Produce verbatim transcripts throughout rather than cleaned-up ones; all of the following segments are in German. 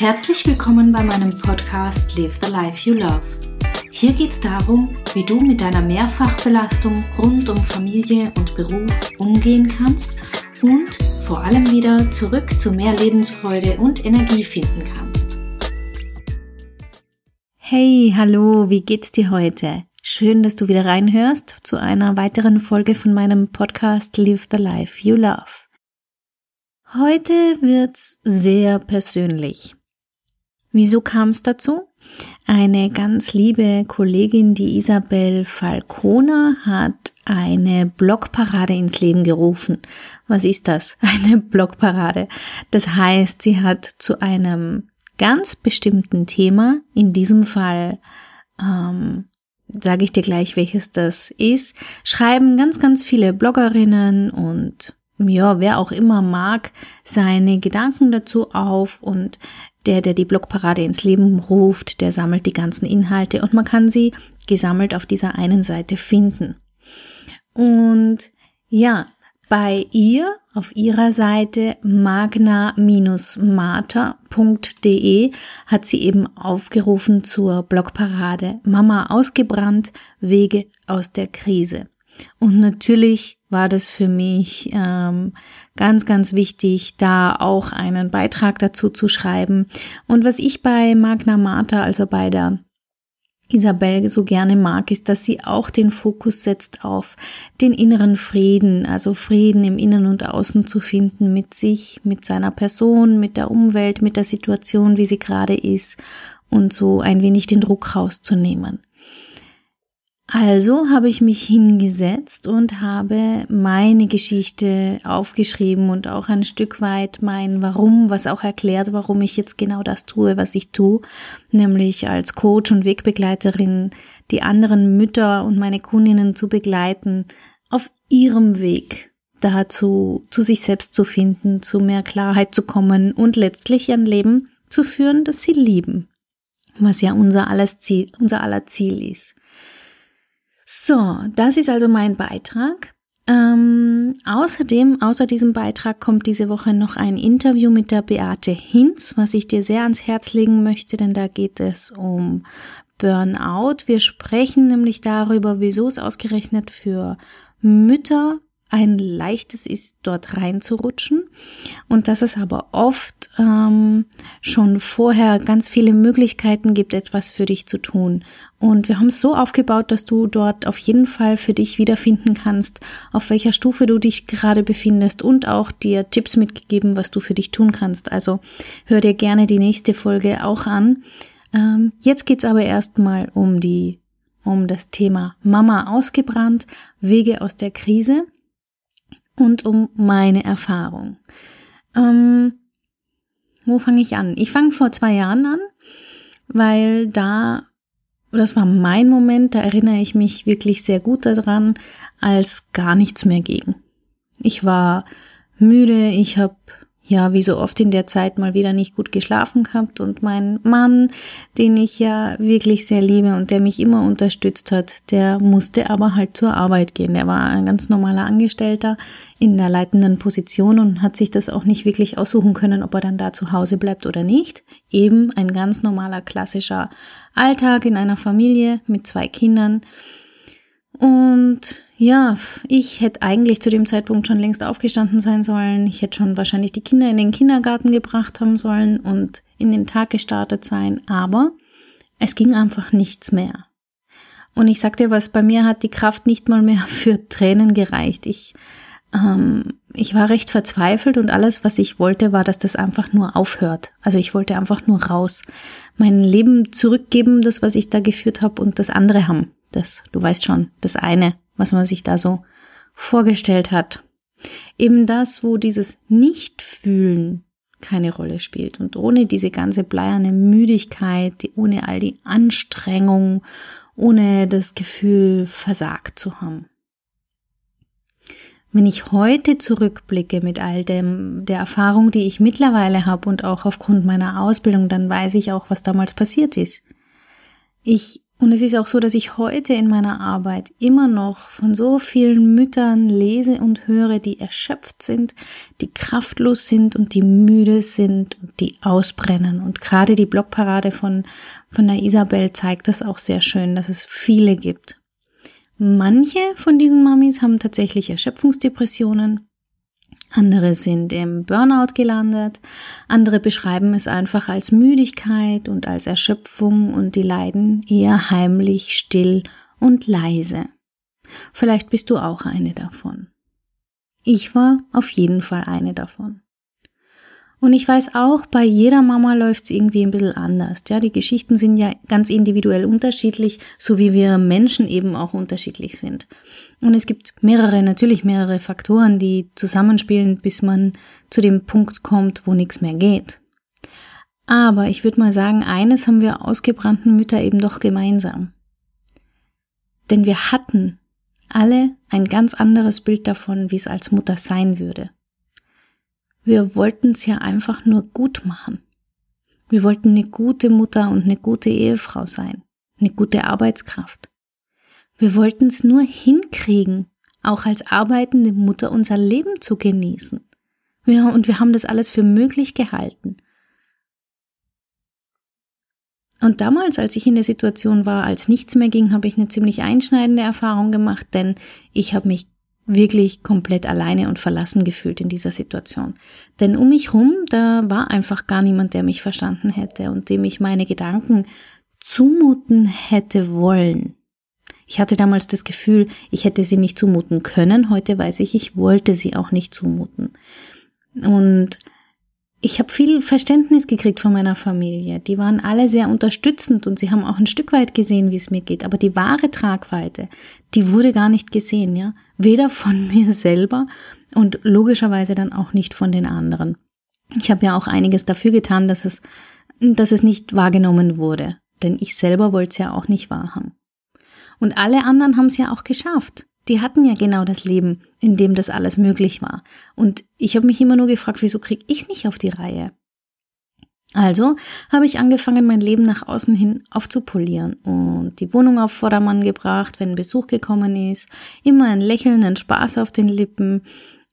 Herzlich willkommen bei meinem Podcast Live the Life You Love. Hier geht es darum, wie du mit deiner Mehrfachbelastung rund um Familie und Beruf umgehen kannst und vor allem wieder zurück zu mehr Lebensfreude und Energie finden kannst. Hey, hallo, wie geht's dir heute? Schön, dass du wieder reinhörst zu einer weiteren Folge von meinem Podcast Live the Life You Love. Heute wird's sehr persönlich. Wieso kam es dazu? Eine ganz liebe Kollegin, die Isabel Falconer, hat eine Blogparade ins Leben gerufen. Was ist das? Eine Blogparade. Das heißt, sie hat zu einem ganz bestimmten Thema, in diesem Fall, ähm, sage ich dir gleich, welches das ist, schreiben ganz, ganz viele Bloggerinnen und ja, wer auch immer mag, seine Gedanken dazu auf, und der, der die Blogparade ins Leben ruft, der sammelt die ganzen Inhalte und man kann sie gesammelt auf dieser einen Seite finden. Und ja, bei ihr, auf ihrer Seite magna Mater Punkt de, hat sie eben aufgerufen zur Blogparade Mama ausgebrannt, Wege aus der Krise. Und natürlich war das für mich ähm, ganz, ganz wichtig, da auch einen Beitrag dazu zu schreiben. Und was ich bei Magna Mater, also bei der Isabel, so gerne mag, ist, dass sie auch den Fokus setzt auf den inneren Frieden, also Frieden im Innen und Außen zu finden mit sich, mit seiner Person, mit der Umwelt, mit der Situation, wie sie gerade ist, und so ein wenig den Druck rauszunehmen. Also habe ich mich hingesetzt und habe meine Geschichte aufgeschrieben und auch ein Stück weit mein Warum, was auch erklärt, warum ich jetzt genau das tue, was ich tue, nämlich als Coach und Wegbegleiterin die anderen Mütter und meine Kundinnen zu begleiten, auf ihrem Weg dazu, zu sich selbst zu finden, zu mehr Klarheit zu kommen und letztlich ein Leben zu führen, das sie lieben, was ja unser alles Ziel, unser aller Ziel ist. So, das ist also mein Beitrag. Ähm, außerdem, außer diesem Beitrag kommt diese Woche noch ein Interview mit der Beate Hinz, was ich dir sehr ans Herz legen möchte, denn da geht es um Burnout. Wir sprechen nämlich darüber, wieso es ausgerechnet für Mütter ein leichtes ist, dort reinzurutschen, und dass es aber oft ähm, schon vorher ganz viele Möglichkeiten gibt, etwas für dich zu tun. Und wir haben es so aufgebaut, dass du dort auf jeden Fall für dich wiederfinden kannst, auf welcher Stufe du dich gerade befindest, und auch dir Tipps mitgegeben, was du für dich tun kannst. Also hör dir gerne die nächste Folge auch an. Ähm, jetzt geht's aber erstmal um die, um das Thema Mama ausgebrannt, Wege aus der Krise. Und um meine Erfahrung. Ähm, wo fange ich an? Ich fange vor zwei Jahren an, weil da, das war mein Moment, da erinnere ich mich wirklich sehr gut daran, als gar nichts mehr ging. Ich war müde, ich habe ja wie so oft in der Zeit mal wieder nicht gut geschlafen gehabt, und mein Mann, den ich ja wirklich sehr liebe und der mich immer unterstützt hat, der musste aber halt zur Arbeit gehen. Der war ein ganz normaler Angestellter in der leitenden Position und hat sich das auch nicht wirklich aussuchen können, ob er dann da zu Hause bleibt oder nicht. Eben ein ganz normaler, klassischer Alltag in einer Familie mit zwei Kindern. Und ja, ich hätte eigentlich zu dem Zeitpunkt schon längst aufgestanden sein sollen. Ich hätte schon wahrscheinlich die Kinder in den Kindergarten gebracht haben sollen und in den Tag gestartet sein. Aber es ging einfach nichts mehr. Und ich sag dir was, bei mir hat die Kraft nicht mal mehr für Tränen gereicht. Ich, ähm, ich war recht verzweifelt, und alles, was ich wollte, war, dass das einfach nur aufhört. Also ich wollte einfach nur raus. Mein Leben zurückgeben, das, was ich da geführt habe, und das andere haben. Das, du weißt schon, das eine, was man sich da so vorgestellt hat. Eben das, wo dieses Nicht-Fühlen keine Rolle spielt. Und ohne diese ganze bleierne Müdigkeit, ohne all die Anstrengung, ohne das Gefühl, versagt zu haben. Wenn ich heute zurückblicke mit all dem, der Erfahrung, die ich mittlerweile habe, und auch aufgrund meiner Ausbildung, dann weiß ich auch, was damals passiert ist. Ich Und es ist auch so, dass ich heute in meiner Arbeit immer noch von so vielen Müttern lese und höre, die erschöpft sind, die kraftlos sind und die müde sind und die ausbrennen. Und gerade die Blogparade von, von der Isabel zeigt das auch sehr schön, dass es viele gibt. Manche von diesen Mamis haben tatsächlich Erschöpfungsdepressionen, andere sind im Burnout gelandet, andere beschreiben es einfach als Müdigkeit und als Erschöpfung und die leiden eher heimlich, still und leise. Vielleicht bist du auch eine davon. Ich war auf jeden Fall eine davon. Und ich weiß auch, bei jeder Mama läuft es irgendwie ein bisschen anders. Ja, die Geschichten sind ja ganz individuell unterschiedlich, so wie wir Menschen eben auch unterschiedlich sind. Und es gibt mehrere, natürlich mehrere Faktoren, die zusammenspielen, bis man zu dem Punkt kommt, wo nichts mehr geht. Aber ich würde mal sagen, eines haben wir ausgebrannten Mütter eben doch gemeinsam. Denn wir hatten alle ein ganz anderes Bild davon, wie es als Mutter sein würde. Wir wollten es ja einfach nur gut machen. Wir wollten eine gute Mutter und eine gute Ehefrau sein, eine gute Arbeitskraft. Wir wollten es nur hinkriegen, auch als arbeitende Mutter unser Leben zu genießen. Ja, und wir haben das alles für möglich gehalten. Und damals, als ich in der Situation war, als nichts mehr ging, habe ich eine ziemlich einschneidende Erfahrung gemacht, denn ich habe mich wirklich komplett alleine und verlassen gefühlt in dieser Situation. Denn um mich rum, da war einfach gar niemand, der mich verstanden hätte und dem ich meine Gedanken zumuten hätte wollen. Ich hatte damals das Gefühl, ich hätte sie nicht zumuten können. Heute weiß ich, ich wollte sie auch nicht zumuten. Und ich habe viel Verständnis gekriegt von meiner Familie. Die waren alle sehr unterstützend und sie haben auch ein Stück weit gesehen, wie es mir geht. Aber die wahre Tragweite, die wurde gar nicht gesehen, ja. Weder von mir selber und logischerweise dann auch nicht von den anderen. Ich habe ja auch einiges dafür getan, dass es, dass es nicht wahrgenommen wurde. Denn ich selber wollte es ja auch nicht wahrhaben. Und alle anderen haben es ja auch geschafft. Die hatten ja genau das Leben, in dem das alles möglich war. Und ich habe mich immer nur gefragt, wieso kriege ich es nicht auf die Reihe? Also habe ich angefangen, mein Leben nach außen hin aufzupolieren und die Wohnung auf Vordermann gebracht, wenn Besuch gekommen ist, immer ein Lächeln, ein Spaß auf den Lippen,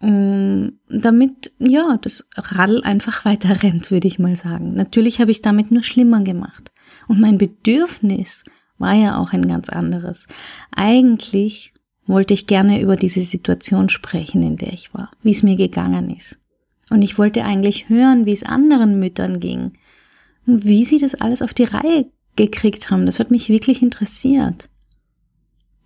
damit ja das Radl einfach weiter rennt, würde ich mal sagen. Natürlich habe ich es damit nur schlimmer gemacht. Und mein Bedürfnis war ja auch ein ganz anderes. Eigentlich wollte ich gerne über diese Situation sprechen, in der ich war, wie es mir gegangen ist. Und ich wollte eigentlich hören, wie es anderen Müttern ging und wie sie das alles auf die Reihe gekriegt haben. Das hat mich wirklich interessiert.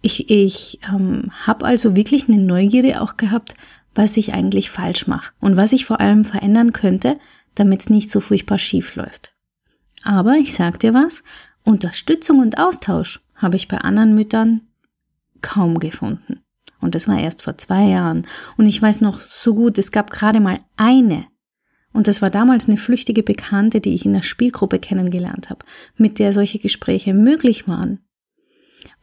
Ich, ich ähm, habe also wirklich eine Neugierde auch gehabt, was ich eigentlich falsch mache und was ich vor allem verändern könnte, damit es nicht so furchtbar schief läuft. Aber ich sag dir was, Unterstützung und Austausch habe ich bei anderen Müttern kaum gefunden. Und das war erst vor zwei Jahren. Und ich weiß noch so gut, es gab gerade mal eine. Und das war damals eine flüchtige Bekannte, die ich in der Spielgruppe kennengelernt habe, mit der solche Gespräche möglich waren.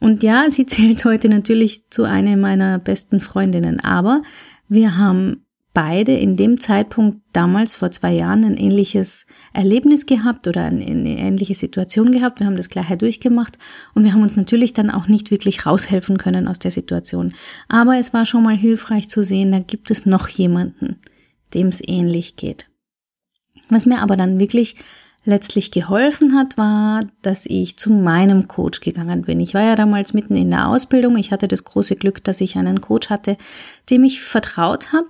Und ja, sie zählt heute natürlich zu einer meiner besten Freundinnen. Aber wir haben beide in dem Zeitpunkt damals vor zwei Jahren ein ähnliches Erlebnis gehabt oder eine ähnliche Situation gehabt. Wir haben das gleiche durchgemacht und wir haben uns natürlich dann auch nicht wirklich raushelfen können aus der Situation. Aber es war schon mal hilfreich zu sehen, da gibt es noch jemanden, dem es ähnlich geht. Was mir aber dann wirklich letztlich geholfen hat, war, dass ich zu meinem Coach gegangen bin. Ich war ja damals mitten in der Ausbildung. Ich hatte das große Glück, dass ich einen Coach hatte, dem ich vertraut habe.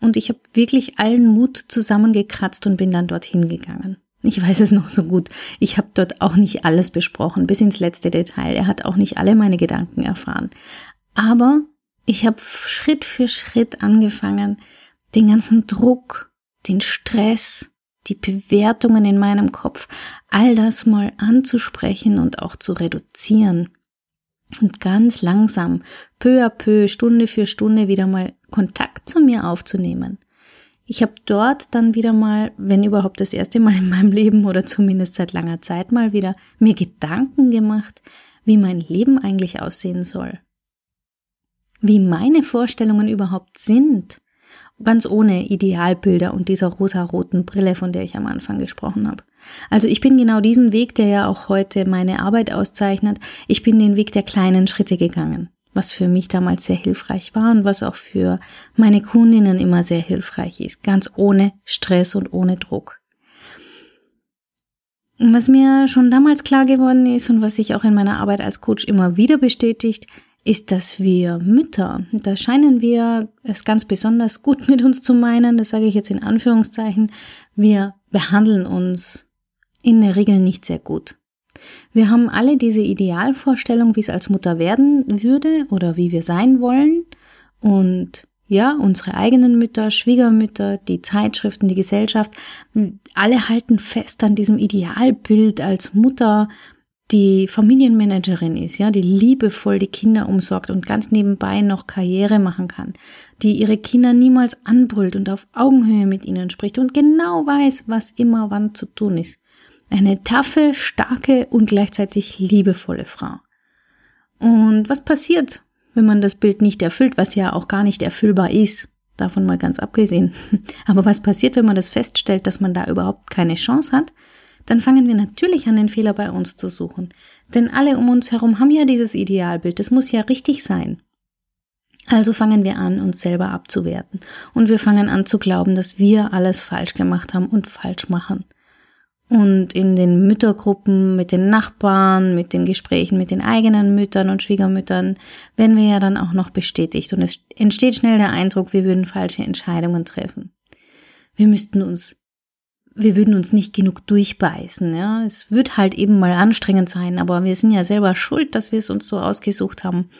Und ich habe wirklich allen Mut zusammengekratzt und bin dann dorthin gegangen. Ich weiß es noch so gut. Ich habe dort auch nicht alles besprochen, bis ins letzte Detail. Er hat auch nicht alle meine Gedanken erfahren. Aber ich habe Schritt für Schritt angefangen, den ganzen Druck, den Stress, die Bewertungen in meinem Kopf, all das mal anzusprechen und auch zu reduzieren. Und ganz langsam, peu à peu, Stunde für Stunde wieder mal Kontakt zu mir aufzunehmen. Ich habe dort dann wieder mal, wenn überhaupt das erste Mal in meinem Leben oder zumindest seit langer Zeit mal wieder, mir Gedanken gemacht, wie mein Leben eigentlich aussehen soll. Wie meine Vorstellungen überhaupt sind ganz ohne Idealbilder und dieser rosaroten Brille, von der ich am Anfang gesprochen habe. Also ich bin genau diesen Weg, der ja auch heute meine Arbeit auszeichnet, ich bin den Weg der kleinen Schritte gegangen, was für mich damals sehr hilfreich war und was auch für meine Kundinnen immer sehr hilfreich ist, ganz ohne Stress und ohne Druck. Und was mir schon damals klar geworden ist und was sich auch in meiner Arbeit als Coach immer wieder bestätigt, ist, dass wir Mütter, da scheinen wir es ganz besonders gut mit uns zu meinen, das sage ich jetzt in Anführungszeichen, wir behandeln uns in der Regel nicht sehr gut. Wir haben alle diese Idealvorstellung, wie es als Mutter werden würde oder wie wir sein wollen und ja, unsere eigenen Mütter, Schwiegermütter, die Zeitschriften, die Gesellschaft, alle halten fest an diesem Idealbild als Mutter, die Familienmanagerin ist, ja, die liebevoll die Kinder umsorgt und ganz nebenbei noch Karriere machen kann, die ihre Kinder niemals anbrüllt und auf Augenhöhe mit ihnen spricht und genau weiß, was immer wann zu tun ist. Eine taffe, starke und gleichzeitig liebevolle Frau. Und was passiert, wenn man das Bild nicht erfüllt, was ja auch gar nicht erfüllbar ist, davon mal ganz abgesehen. Aber was passiert, wenn man das feststellt, dass man da überhaupt keine Chance hat? Dann fangen wir natürlich an, den Fehler bei uns zu suchen. Denn alle um uns herum haben ja dieses Idealbild, das muss ja richtig sein. Also fangen wir an, uns selber abzuwerten. Und wir fangen an zu glauben, dass wir alles falsch gemacht haben und falsch machen. Und in den Müttergruppen, mit den Nachbarn, mit den Gesprächen mit den eigenen Müttern und Schwiegermüttern werden wir ja dann auch noch bestätigt. Und es entsteht schnell der Eindruck, wir würden falsche Entscheidungen treffen. Wir müssten uns Wir würden uns nicht genug durchbeißen, ja. Es wird halt eben mal anstrengend sein, aber wir sind ja selber schuld, dass wir es uns so ausgesucht haben.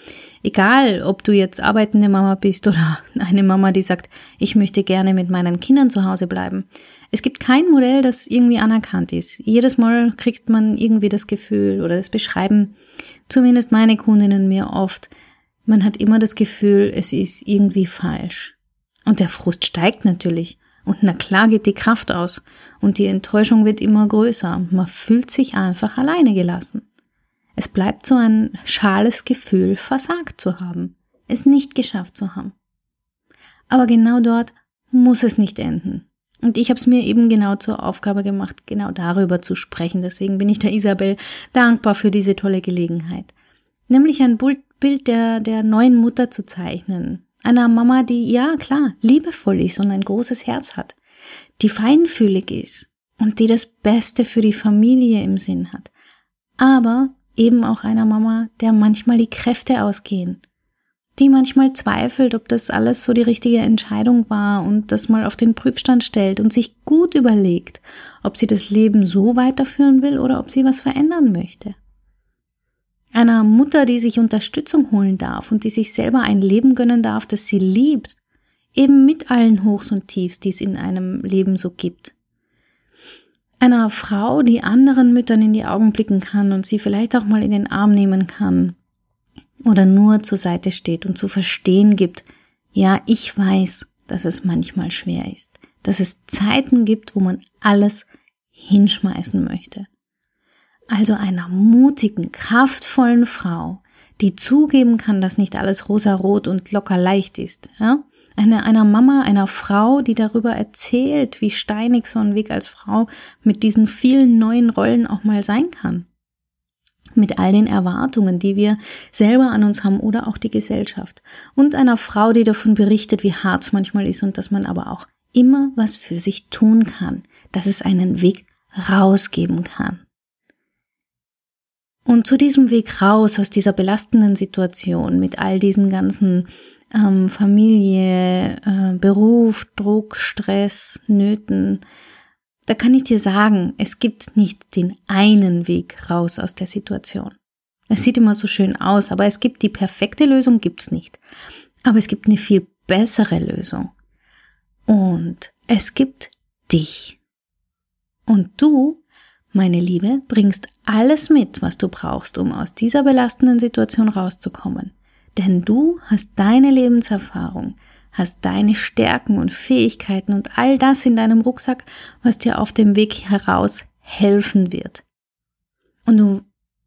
Egal, ob du jetzt arbeitende Mama bist oder eine Mama, die sagt, ich möchte gerne mit meinen Kindern zu Hause bleiben. Es gibt kein Modell, das irgendwie anerkannt ist. Jedes Mal kriegt man irgendwie das Gefühl oder das beschreiben, zumindest meine Kundinnen mir oft, man hat immer das Gefühl, es ist irgendwie falsch. Und der Frust steigt natürlich. Und na klar geht die Kraft aus und die Enttäuschung wird immer größer. Man fühlt sich einfach alleine gelassen. Es bleibt so ein schales Gefühl, versagt zu haben, es nicht geschafft zu haben. Aber genau dort muss es nicht enden. Und ich habe es mir eben genau zur Aufgabe gemacht, genau darüber zu sprechen. Deswegen bin ich der Isabel dankbar für diese tolle Gelegenheit. Nämlich ein Bild der, der neuen Mutter zu zeichnen. Einer Mama, die, ja klar, liebevoll ist und ein großes Herz hat, die feinfühlig ist und die das Beste für die Familie im Sinn hat. Aber eben auch einer Mama, der manchmal die Kräfte ausgehen, die manchmal zweifelt, ob das alles so die richtige Entscheidung war und das mal auf den Prüfstand stellt und sich gut überlegt, ob sie das Leben so weiterführen will oder ob sie was verändern möchte. Einer Mutter, die sich Unterstützung holen darf und die sich selber ein Leben gönnen darf, das sie liebt, eben mit allen Hochs und Tiefs, die es in einem Leben so gibt. Einer Frau, die anderen Müttern in die Augen blicken kann und sie vielleicht auch mal in den Arm nehmen kann oder nur zur Seite steht und zu verstehen gibt, ja, ich weiß, dass es manchmal schwer ist, dass es Zeiten gibt, wo man alles hinschmeißen möchte. Also einer mutigen, kraftvollen Frau, die zugeben kann, dass nicht alles rosarot und locker leicht ist. Ja? Eine, einer Mama, einer Frau, die darüber erzählt, wie steinig so ein Weg als Frau mit diesen vielen neuen Rollen auch mal sein kann. Mit all den Erwartungen, die wir selber an uns haben oder auch die Gesellschaft. Und einer Frau, die davon berichtet, wie hart es manchmal ist und dass man aber auch immer was für sich tun kann, dass es einen Weg rausgeben kann. Und zu diesem Weg raus aus dieser belastenden Situation mit all diesen ganzen ähm, Familie, äh, Beruf, Druck, Stress, Nöten, da kann ich dir sagen, es gibt nicht den einen Weg raus aus der Situation. Es sieht immer so schön aus, aber es gibt die perfekte Lösung, gibt's nicht. Aber es gibt eine viel bessere Lösung. Und es gibt dich. Und du, meine Liebe, bringst alles mit, was du brauchst, um aus dieser belastenden Situation rauszukommen. Denn du hast deine Lebenserfahrung, hast deine Stärken und Fähigkeiten und all das in deinem Rucksack, was dir auf dem Weg heraus helfen wird. Und du,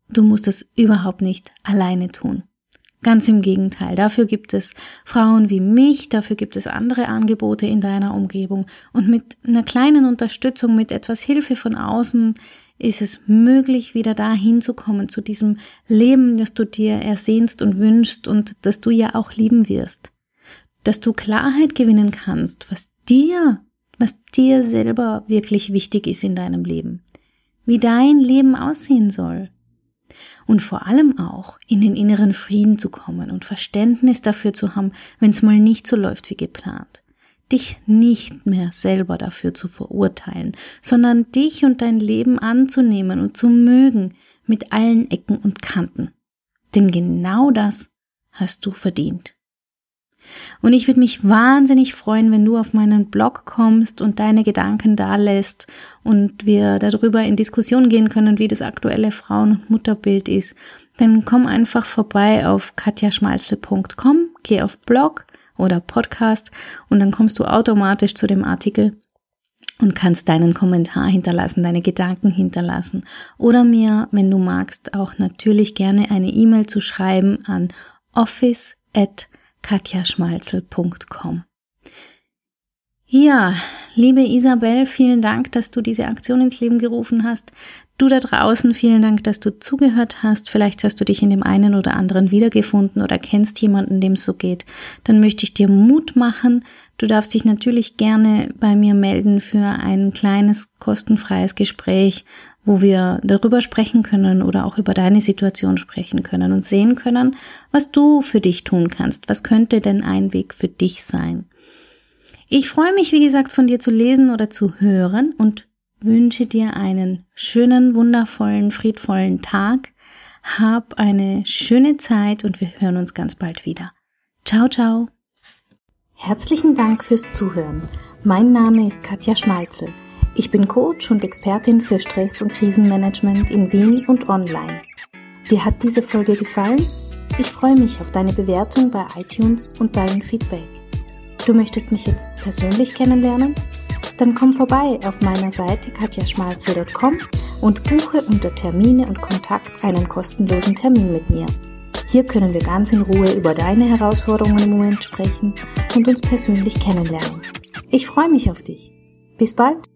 du musst es überhaupt nicht alleine tun. Ganz im Gegenteil, dafür gibt es Frauen wie mich, dafür gibt es andere Angebote in deiner Umgebung. Und mit einer kleinen Unterstützung, mit etwas Hilfe von außen, ist es möglich, wieder dahin zu kommen, zu diesem Leben, das du dir ersehnst und wünschst und das du ja auch lieben wirst. Dass du Klarheit gewinnen kannst, was dir, was dir selber wirklich wichtig ist in deinem Leben. Wie dein Leben aussehen soll. Und vor allem auch in den inneren Frieden zu kommen und Verständnis dafür zu haben, wenn es mal nicht so läuft wie geplant. Dich nicht mehr selber dafür zu verurteilen, sondern dich und dein Leben anzunehmen und zu mögen mit allen Ecken und Kanten. Denn genau das hast du verdient. Und ich würde mich wahnsinnig freuen, wenn du auf meinen Blog kommst und deine Gedanken da lässt und wir darüber in Diskussion gehen können, wie das aktuelle Frauen- und Mutterbild ist. Dann komm einfach vorbei auf katja schmalzel punkt com, geh auf Blog oder Podcast und dann kommst du automatisch zu dem Artikel und kannst deinen Kommentar hinterlassen, deine Gedanken hinterlassen oder mir, wenn du magst, auch natürlich gerne eine E-Mail zu schreiben an office at katja schmalzel punkt com. Ja, liebe Isabel, vielen Dank, dass du diese Aktion ins Leben gerufen hast. Du da draußen, vielen Dank, dass du zugehört hast. Vielleicht hast du dich in dem einen oder anderen wiedergefunden oder kennst jemanden, dem es so geht. Dann möchte ich dir Mut machen. Du darfst dich natürlich gerne bei mir melden für ein kleines, kostenfreies Gespräch, wo wir darüber sprechen können oder auch über deine Situation sprechen können und sehen können, was du für dich tun kannst. Was könnte denn ein Weg für dich sein? Ich freue mich, wie gesagt, von dir zu lesen oder zu hören und wünsche dir einen schönen, wundervollen, friedvollen Tag. Hab eine schöne Zeit und wir hören uns ganz bald wieder. Ciao, ciao. Herzlichen Dank fürs Zuhören. Mein Name ist Katja Schmalzel. Ich bin Coach und Expertin für Stress- und Krisenmanagement in Wien und online. Dir hat diese Folge gefallen? Ich freue mich auf deine Bewertung bei iTunes und dein Feedback. Du möchtest mich jetzt persönlich kennenlernen? Dann komm vorbei auf meiner Seite katja schmalzel punkt com und buche unter Termine und Kontakt einen kostenlosen Termin mit mir. Hier können wir ganz in Ruhe über deine Herausforderungen im Moment sprechen und uns persönlich kennenlernen. Ich freue mich auf dich. Bis bald!